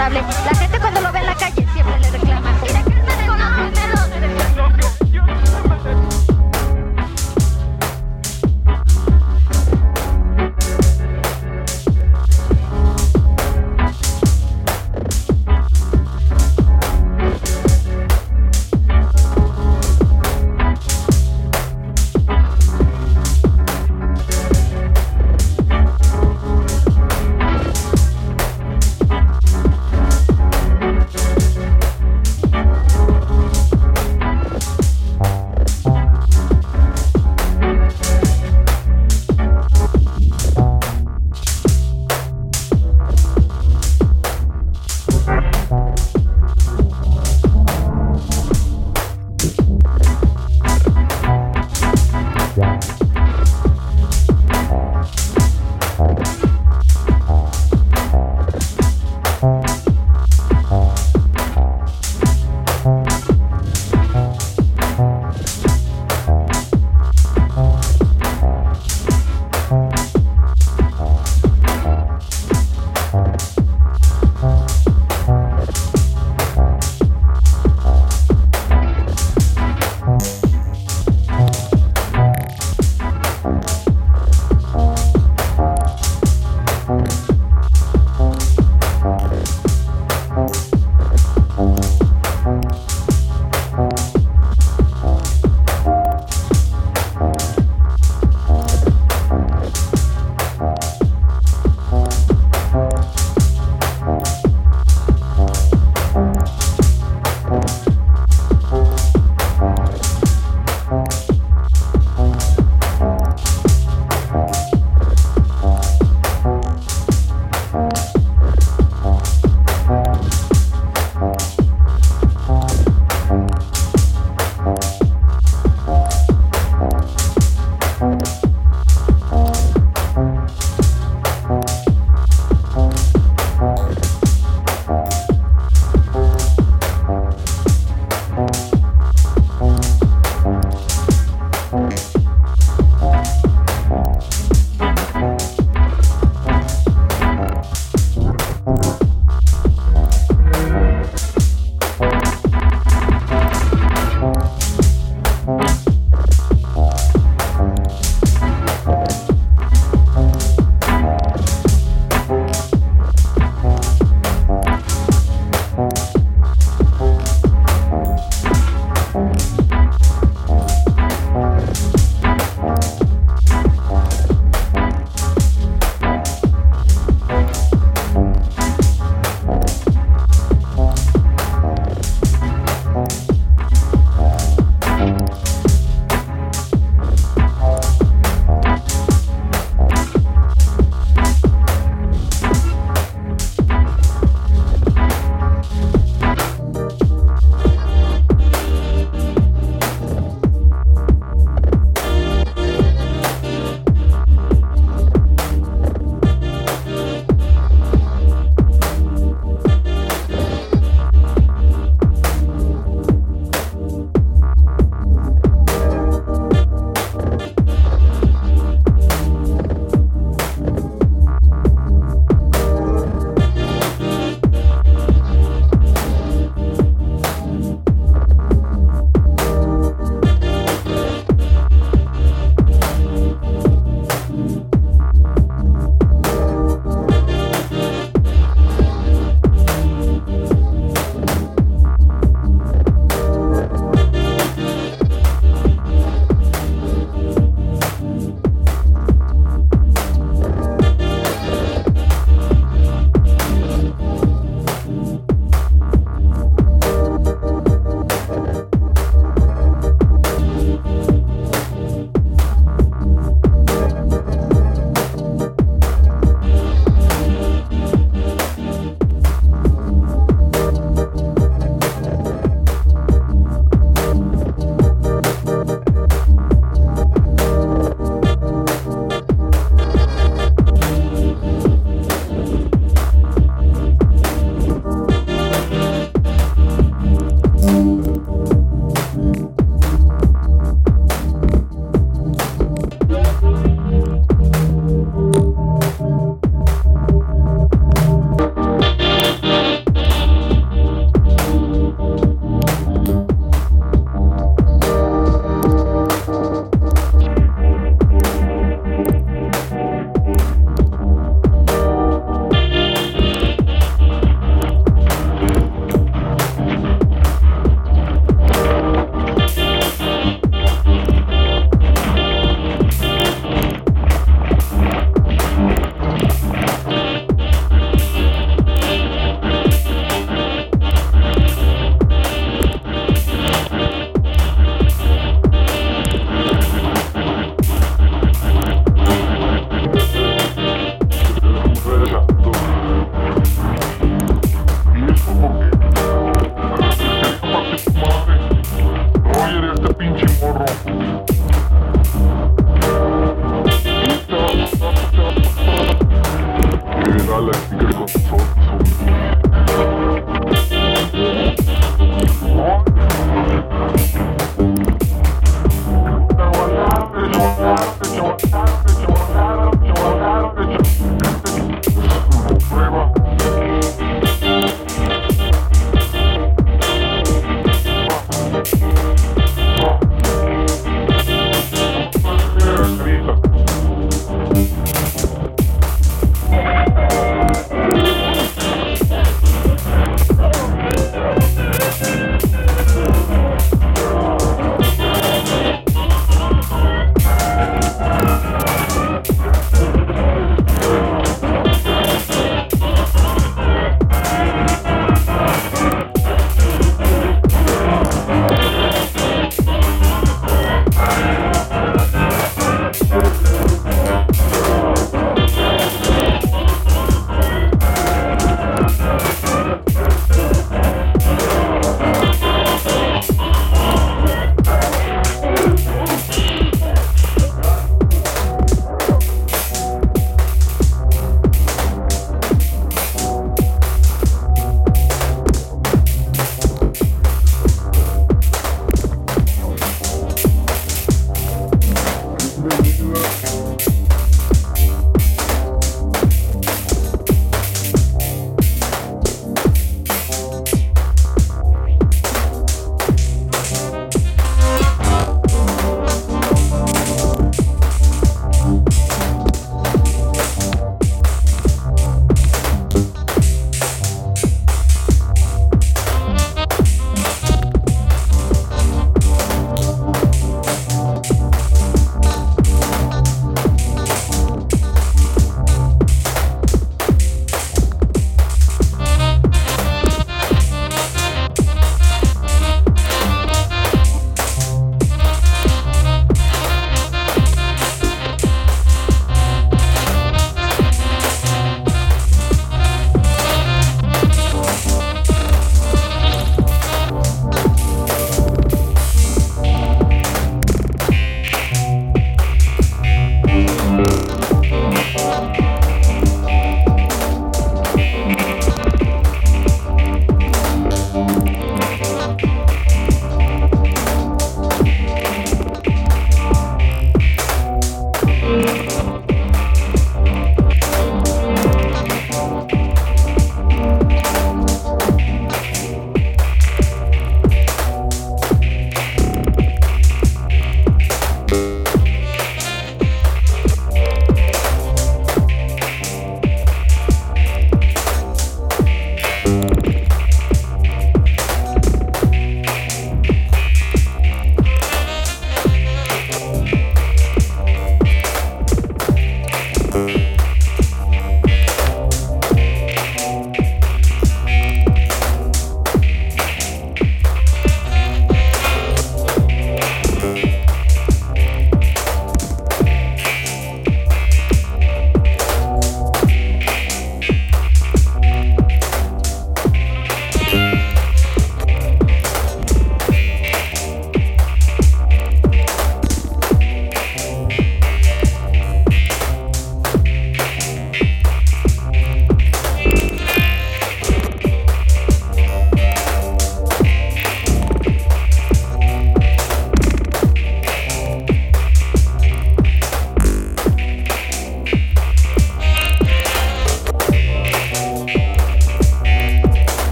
razonable. La gente cuando lo ve en la calle siempre le reclama.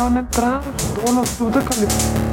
no van a entrar. Todos los clubes de California.